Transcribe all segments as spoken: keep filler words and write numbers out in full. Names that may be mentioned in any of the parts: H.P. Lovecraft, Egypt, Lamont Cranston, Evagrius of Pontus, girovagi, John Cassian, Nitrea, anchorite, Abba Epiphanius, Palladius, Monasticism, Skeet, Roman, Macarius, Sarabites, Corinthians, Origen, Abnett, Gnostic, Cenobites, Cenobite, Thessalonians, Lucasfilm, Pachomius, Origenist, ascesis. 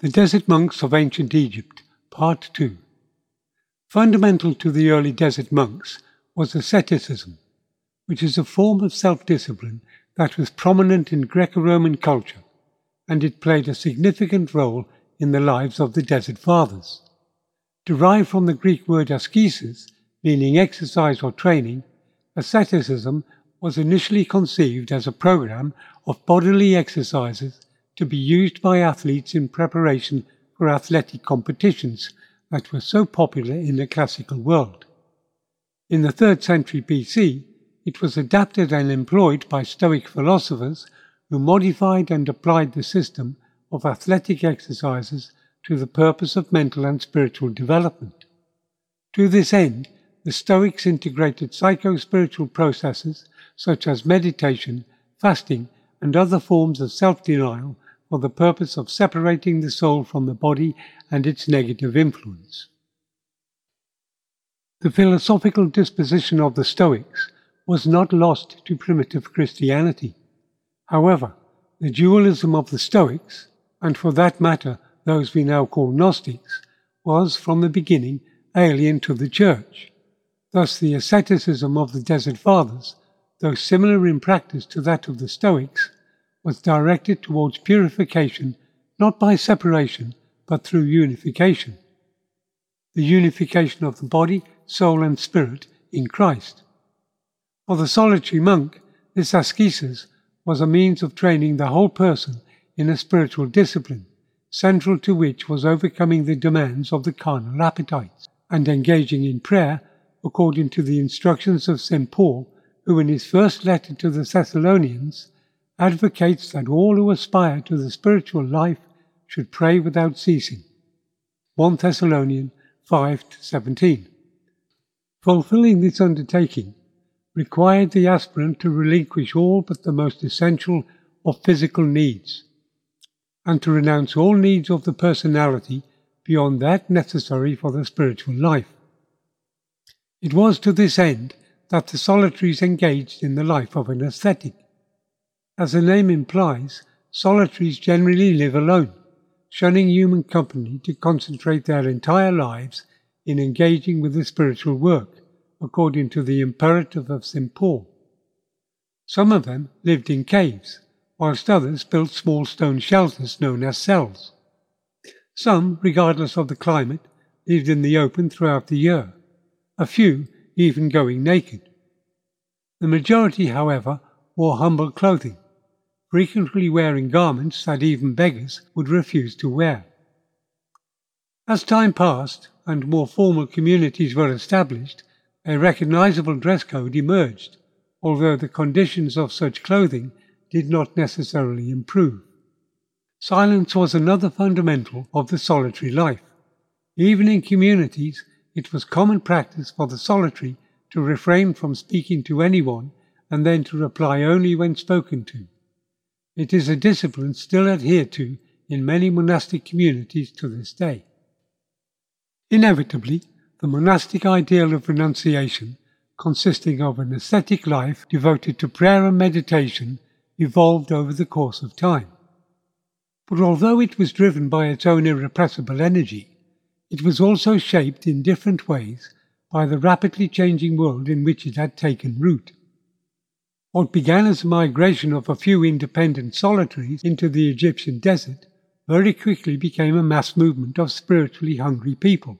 The Desert Monks of Ancient Egypt, Part two. Fundamental to the early desert monks was asceticism, which is a form of self-discipline that was prominent in Greco-Roman culture, and it played a significant role in the lives of the Desert Fathers. Derived from the Greek word ascesis, meaning exercise or training, asceticism was initially conceived as a program of bodily exercises to be used by athletes in preparation for athletic competitions that were so popular in the classical world. In the third century B C, it was adapted and employed by Stoic philosophers who modified and applied the system of athletic exercises to the purpose of mental and spiritual development. To this end, the Stoics integrated psycho-spiritual processes such as meditation, fasting, and other forms of self-denial for the purpose of separating the soul from the body and its negative influence. The philosophical disposition of the Stoics was not lost to primitive Christianity. However, the dualism of the Stoics, and for that matter those we now call Gnostics, was from the beginning alien to the Church. Thus the asceticism of the Desert Fathers, though similar in practice to that of the Stoics, was directed towards purification not by separation but through unification. The unification of the body, soul and spirit in Christ. For the solitary monk, this ascesis was a means of training the whole person in a spiritual discipline, central to which was overcoming the demands of the carnal appetites and engaging in prayer according to the instructions of Saint Paul, who in his first letter to the Thessalonians advocates that all who aspire to the spiritual life should pray without ceasing. First Thessalonians five to seventeen. Fulfilling this undertaking required the aspirant to relinquish all but the most essential of physical needs, and to renounce all needs of the personality beyond that necessary for the spiritual life. It was to this end that the solitaries engaged in the life of an ascetic. As the name implies, solitaries generally live alone, shunning human company to concentrate their entire lives in engaging with the spiritual work, according to the imperative of Saint Paul. Some of them lived in caves, whilst others built small stone shelters known as cells. Some, regardless of the climate, lived in the open throughout the year, a few even going naked. The majority, however, wore humble clothing, frequently wearing garments that even beggars would refuse to wear. As time passed and more formal communities were established, a recognizable dress code emerged, although the conditions of such clothing did not necessarily improve. Silence was another fundamental of the solitary life. Even in communities, it was common practice for the solitary to refrain from speaking to anyone and then to reply only when spoken to. It is a discipline still adhered to in many monastic communities to this day. Inevitably, the monastic ideal of renunciation, consisting of an ascetic life devoted to prayer and meditation, evolved over the course of time. But although it was driven by its own irrepressible energy, it was also shaped in different ways by the rapidly changing world in which it had taken root. What began as a migration of a few independent solitaries into the Egyptian desert very quickly became a mass movement of spiritually hungry people.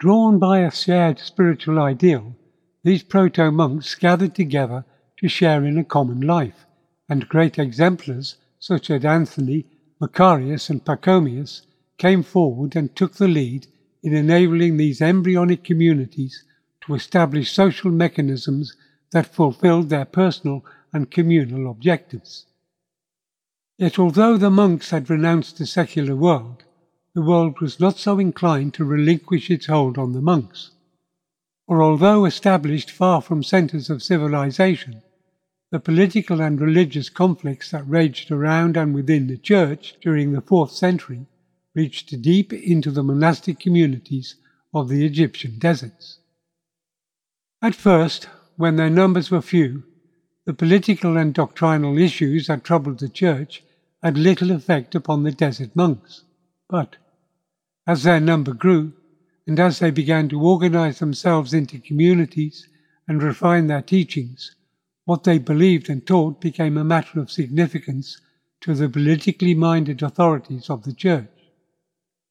Drawn by a shared spiritual ideal, these proto-monks gathered together to share in a common life, and great exemplars such as Anthony, Macarius and Pachomius came forward and took the lead in enabling these embryonic communities to establish social mechanisms that fulfilled their personal and communal objectives. Yet although the monks had renounced the secular world, the world was not so inclined to relinquish its hold on the monks. For although established far from centres of civilization, the political and religious conflicts that raged around and within the Church during the fourth century reached deep into the monastic communities of the Egyptian deserts. At first, when their numbers were few, the political and doctrinal issues that troubled the Church had little effect upon the desert monks. But as their number grew, and as they began to organize themselves into communities and refine their teachings, what they believed and taught became a matter of significance to the politically minded authorities of the Church.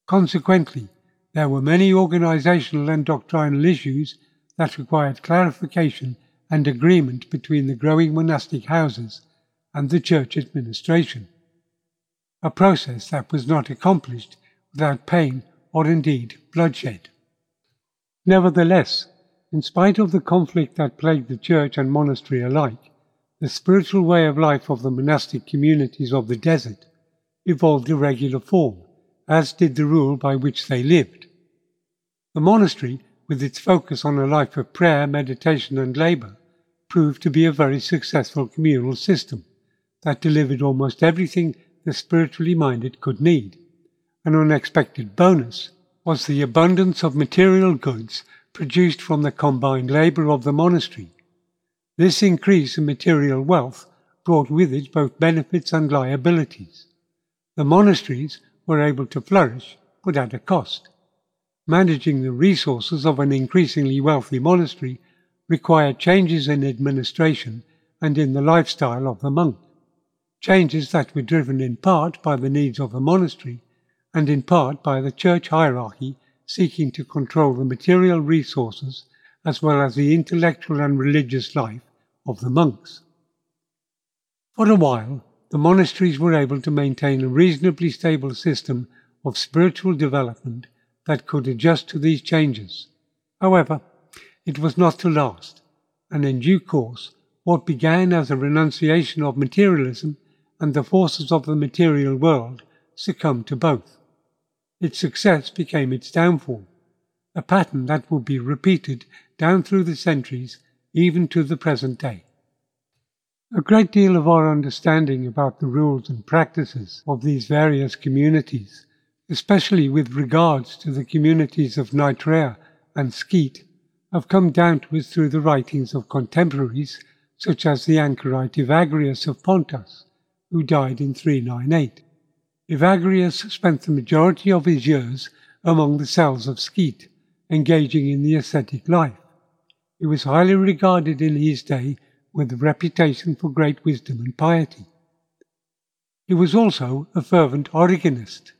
Consequently, there were many organizational and doctrinal issues that required clarification and agreement between the growing monastic houses and the Church administration, a process that was not accomplished without pain or indeed bloodshed. Nevertheless, in spite of the conflict that plagued the church and monastery alike, the spiritual way of life of the monastic communities of the desert evolved a regular form, as did the rule by which they lived. The monastery, with its focus on a life of prayer, meditation and labour, proved to be a very successful communal system that delivered almost everything the spiritually minded could need. An unexpected bonus was the abundance of material goods produced from the combined labour of the monastery. This increase in material wealth brought with it both benefits and liabilities. The monasteries were able to flourish, but at a cost. Managing the resources of an increasingly wealthy monastery required changes in administration and in the lifestyle of the monk, changes that were driven in part by the needs of the monastery and in part by the church hierarchy seeking to control the material resources as well as the intellectual and religious life of the monks. For a while, the monasteries were able to maintain a reasonably stable system of spiritual development that could adjust to these changes. However, it was not to last, and in due course, what began as a renunciation of materialism and the forces of the material world succumbed to both. Its success became its downfall, a pattern that will be repeated down through the centuries, even to the present day. A great deal of our understanding about the rules and practices of these various communities, especially with regards to the communities of Nitrea and Skeet, have come down to us through the writings of contemporaries such as the anchorite Evagrius of Pontus, who died in three ninety-eight. Evagrius spent the majority of his years among the cells of Skeet, engaging in the ascetic life. He was highly regarded in his day with a reputation for great wisdom and piety. He was also a fervent Origenist,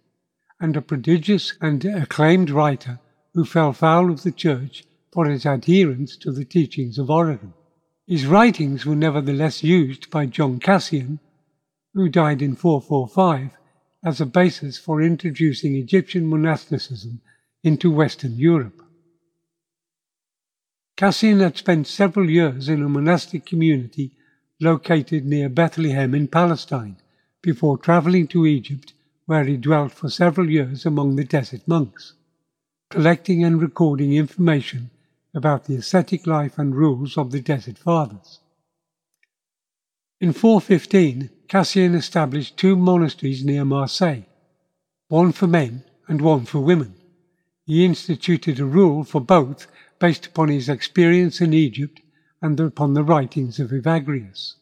and a prodigious and acclaimed writer who fell foul of the Church for his adherence to the teachings of Origen. His writings were nevertheless used by John Cassian, who died in four forty-five, as a basis for introducing Egyptian monasticism into Western Europe. Cassian had spent several years in a monastic community located near Bethlehem in Palestine before travelling to Egypt, where he dwelt for several years among the desert monks, collecting and recording information about the ascetic life and rules of the Desert Fathers. In four fifteen, Cassian established two monasteries near Marseille, one for men and one for women. He instituted a rule for both based upon his experience in Egypt and upon the writings of Evagrius.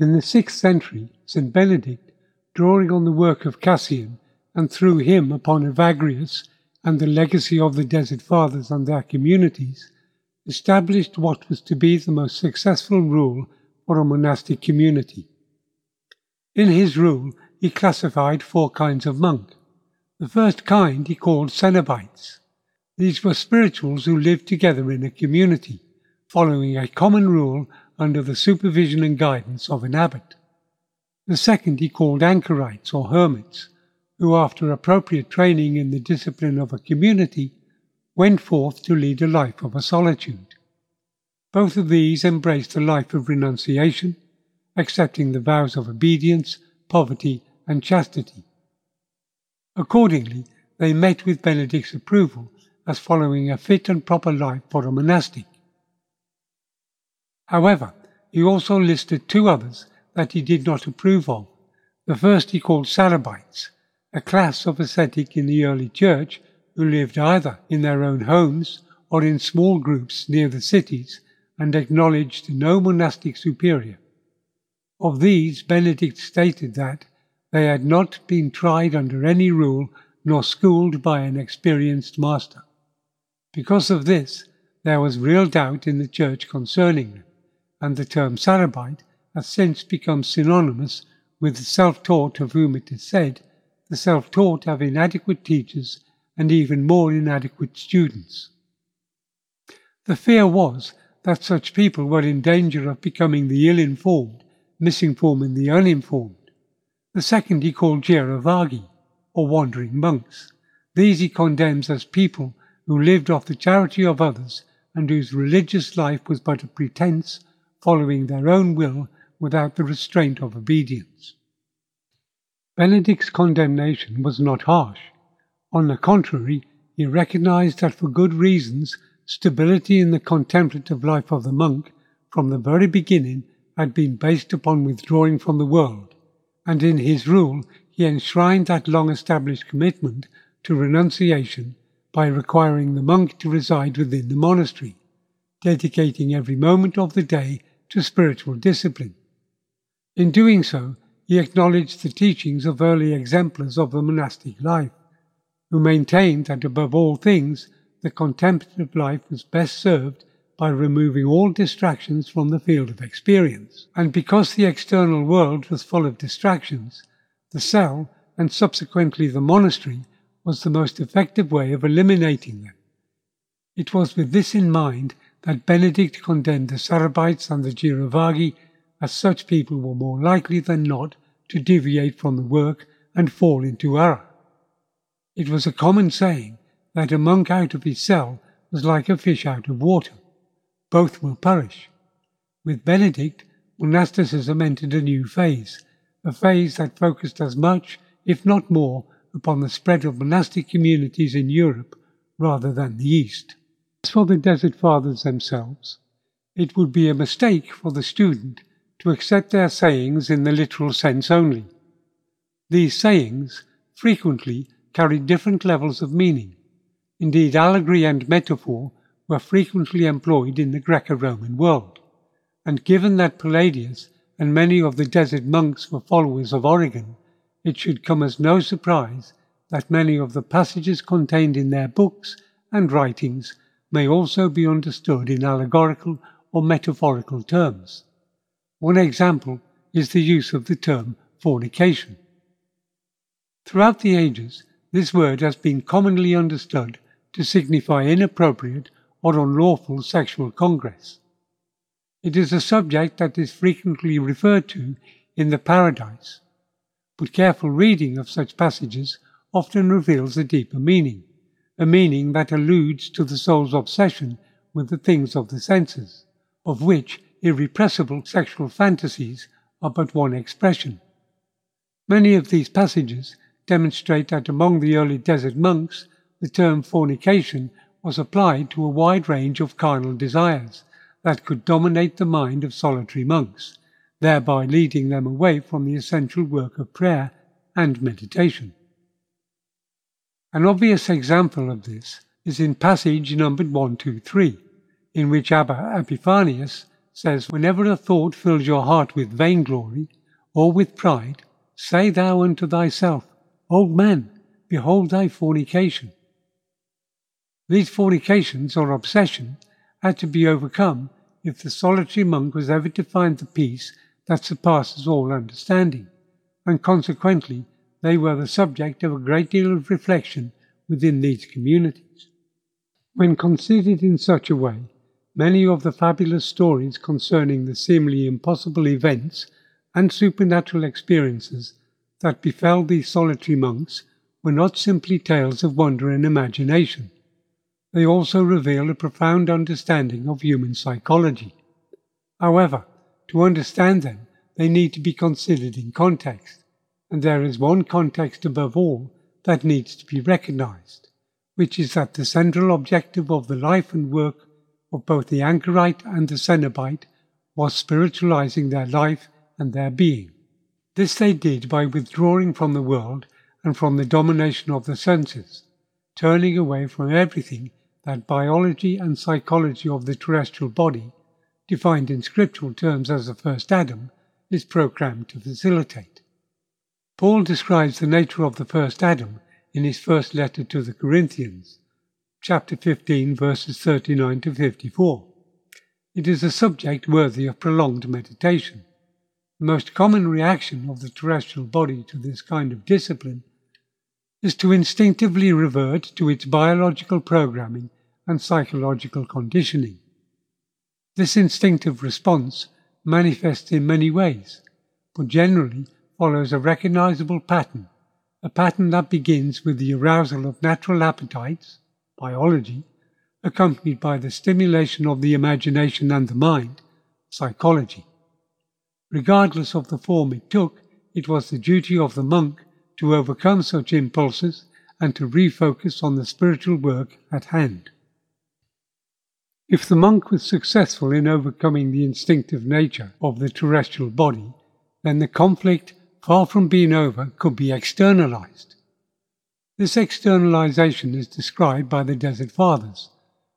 In the sixth century, Saint Benedict, drawing on the work of Cassian and through him upon Evagrius and the legacy of the Desert Fathers and their communities, established what was to be the most successful rule for a monastic community. In his rule, he classified four kinds of monk. The first kind he called Cenobites. These were spirituals who lived together in a community, following a common rule under the supervision and guidance of an abbot. The second he called anchorites or hermits, who after appropriate training in the discipline of a community, went forth to lead a life of a solitude. Both of these embraced a life of renunciation, accepting the vows of obedience, poverty and chastity. Accordingly, they met with Benedict's approval as following a fit and proper life for a monastic. However, he also listed two others that he did not approve of. The first he called Sarabites, a class of ascetic in the early church who lived either in their own homes or in small groups near the cities and acknowledged no monastic superior. Of these, Benedict stated that They had not been tried under any rule, nor schooled by an experienced master. Because of this, there was real doubt in the Church concerning them, and the term Sarabite has since become synonymous with the self-taught, of whom it is said, the self-taught have inadequate teachers and even more inadequate students. The fear was that such people were in danger of becoming the ill-informed, misinforming the uninformed. The second he called girovagi, or wandering monks. These he condemns as people who lived off the charity of others and whose religious life was but a pretense, following their own will without the restraint of obedience. Benedict's condemnation was not harsh. On the contrary, he recognized that for good reasons, stability in the contemplative life of the monk from the very beginning had been based upon withdrawing from the world, and in his rule he enshrined that long-established commitment to renunciation by requiring the monk to reside within the monastery, dedicating every moment of the day to spiritual discipline. In doing so, he acknowledged the teachings of early exemplars of the monastic life, who maintained that above all things the contemplative life was best served by removing all distractions from the field of experience. And because the external world was full of distractions, the cell, and subsequently the monastery, was the most effective way of eliminating them. It was with this in mind that Benedict condemned the Sarabites and the girovagi, as such people were more likely than not to deviate from the work and fall into error. It was a common saying that a monk out of his cell was like a fish out of water. Both will perish. With Benedict, monasticism entered a new phase, a phase that focused as much, if not more, upon the spread of monastic communities in Europe rather than the East. As for the Desert Fathers themselves, it would be a mistake for the student to accept their sayings in the literal sense only. These sayings frequently carried different levels of meaning. Indeed, allegory and metaphor were frequently employed in the Greco-Roman world, and given that Palladius and many of the desert monks were followers of Origen, it should come as no surprise that many of the passages contained in their books and writings may also be understood in allegorical or metaphorical terms. One example is the use of the term fornication. Throughout the ages, this word has been commonly understood to signify inappropriate or unlawful sexual congress. It is a subject that is frequently referred to in the Paradise, but careful reading of such passages often reveals a deeper meaning, a meaning that alludes to the soul's obsession with the things of the senses, of which irrepressible sexual fantasies are but one expression. Many of these passages demonstrate that among the early desert monks, the term fornication was applied to a wide range of carnal desires that could dominate the mind of solitary monks, thereby leading them away from the essential work of prayer and meditation. An obvious example of this is in passage numbered one two three, in which Abba Epiphanius says, "Whenever a thought fills your heart with vainglory or with pride, say thou unto thyself, Old man, behold thy fornication." These fornications, or obsession, had to be overcome if the solitary monk was ever to find the peace that surpasses all understanding, and consequently they were the subject of a great deal of reflection within these communities. When considered in such a way, many of the fabulous stories concerning the seemingly impossible events and supernatural experiences that befell these solitary monks were not simply tales of wonder and imagination. They also reveal a profound understanding of human psychology. However, to understand them, they need to be considered in context, and there is one context above all that needs to be recognized, which is that the central objective of the life and work of both the anchorite and the Cenobite was spiritualizing their life and their being. This they did by withdrawing from the world and from the domination of the senses, turning away from everything that biology and psychology of the terrestrial body, defined in scriptural terms as the first Adam, is programmed to facilitate. Paul describes the nature of the first Adam in his first letter to the Corinthians, chapter fifteen, verses thirty-nine to fifty-four. It is a subject worthy of prolonged meditation. The most common reaction of the terrestrial body to this kind of discipline is to instinctively revert to its biological programming and psychological conditioning. This instinctive response manifests in many ways, but generally follows a recognizable pattern, a pattern that begins with the arousal of natural appetites, biology, accompanied by the stimulation of the imagination and the mind, psychology. Regardless of the form it took, it was the duty of the monk to overcome such impulses and to refocus on the spiritual work at hand. If the monk was successful in overcoming the instinctive nature of the terrestrial body, then the conflict, far from being over, could be externalized. This externalization is described by the Desert Fathers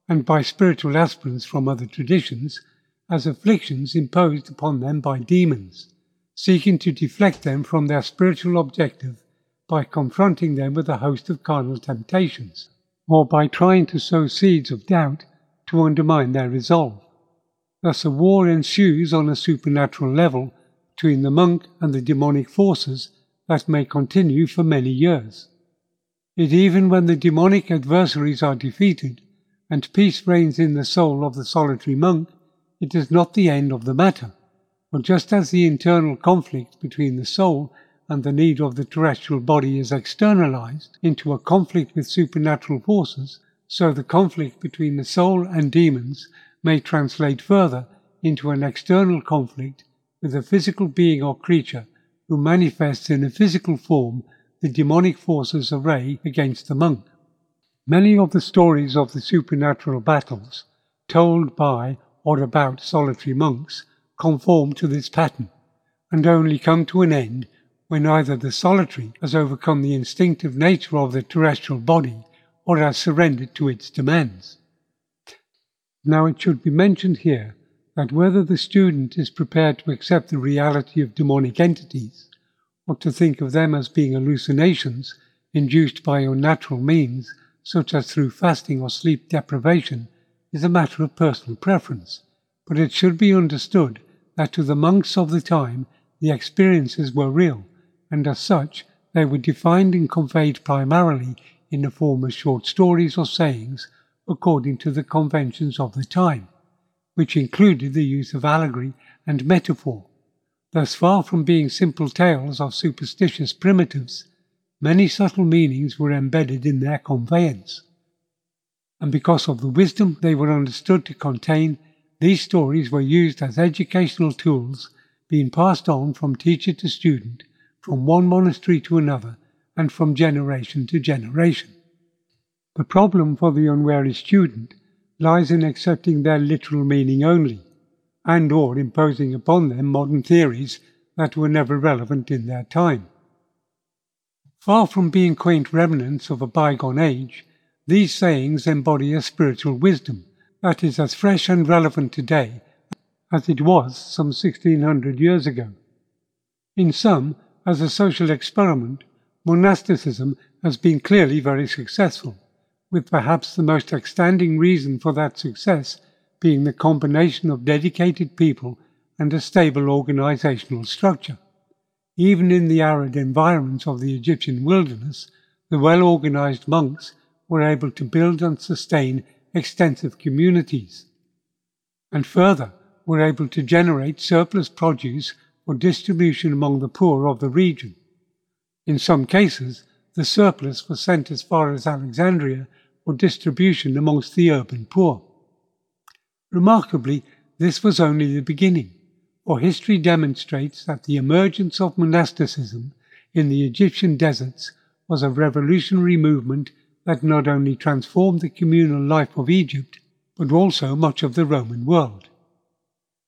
and by spiritual aspirants from other traditions as afflictions imposed upon them by demons, seeking to deflect them from their spiritual objective by confronting them with a host of carnal temptations, or by trying to sow seeds of doubt to undermine their resolve. Thus a war ensues on a supernatural level between the monk and the demonic forces that may continue for many years. Yet even when the demonic adversaries are defeated and peace reigns in the soul of the solitary monk, it is not the end of the matter, for just as the internal conflict between the soul and the need of the terrestrial body is externalized into a conflict with supernatural forces, so the conflict between the soul and demons may translate further into an external conflict with a physical being or creature who manifests in a physical form the demonic forces array against the monk. Many of the stories of the supernatural battles told by or about solitary monks conform to this pattern, and only come to an end when either the solitary has overcome the instinctive nature of the terrestrial body or has surrendered to its demands. Now it should be mentioned here that whether the student is prepared to accept the reality of demonic entities or to think of them as being hallucinations induced by unnatural means, such as through fasting or sleep deprivation, is a matter of personal preference, but it should be understood that to the monks of the time the experiences were real, and as such they were defined and conveyed primarily in the form of short stories or sayings according to the conventions of the time, which included the use of allegory and metaphor. Thus, far from being simple tales of superstitious primitives, many subtle meanings were embedded in their conveyance, and because of the wisdom they were understood to contain, these stories were used as educational tools, being passed on from teacher to student, from one monastery to another, and from generation to generation. The problem for the unwary student lies in accepting their literal meaning only, and or imposing upon them modern theories that were never relevant in their time. Far from being quaint remnants of a bygone age, these sayings embody a spiritual wisdom that is as fresh and relevant today as it was some sixteen hundred years ago. In sum, as a social experiment, monasticism has been clearly very successful, with perhaps the most outstanding reason for that success being the combination of dedicated people and a stable organizational structure. Even in the arid environments of the Egyptian wilderness, the well-organized monks were able to build and sustain extensive communities, and further, were able to generate surplus produce for distribution among the poor of the region. In some cases, the surplus was sent as far as Alexandria for distribution amongst the urban poor. Remarkably, this was only the beginning, for history demonstrates that the emergence of monasticism in the Egyptian deserts was a revolutionary movement that not only transformed the communal life of Egypt, but also much of the Roman world.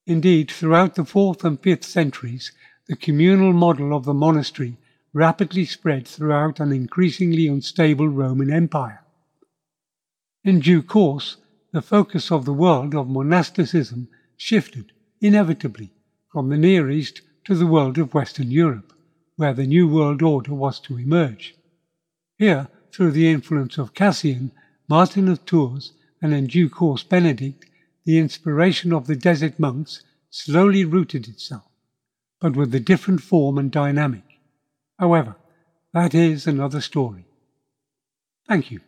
Indeed, throughout the fourth and fifth centuries, the communal model of the monastery rapidly spread throughout an increasingly unstable Roman Empire. In due course, the focus of the world of monasticism shifted, inevitably, from the Near East to the world of Western Europe, where the New World Order was to emerge. Here, through the influence of Cassian, Martin of Tours, and in due course Benedict, the inspiration of the desert monks slowly rooted itself, but with a different form and dynamic. However, that is another story. Thank you.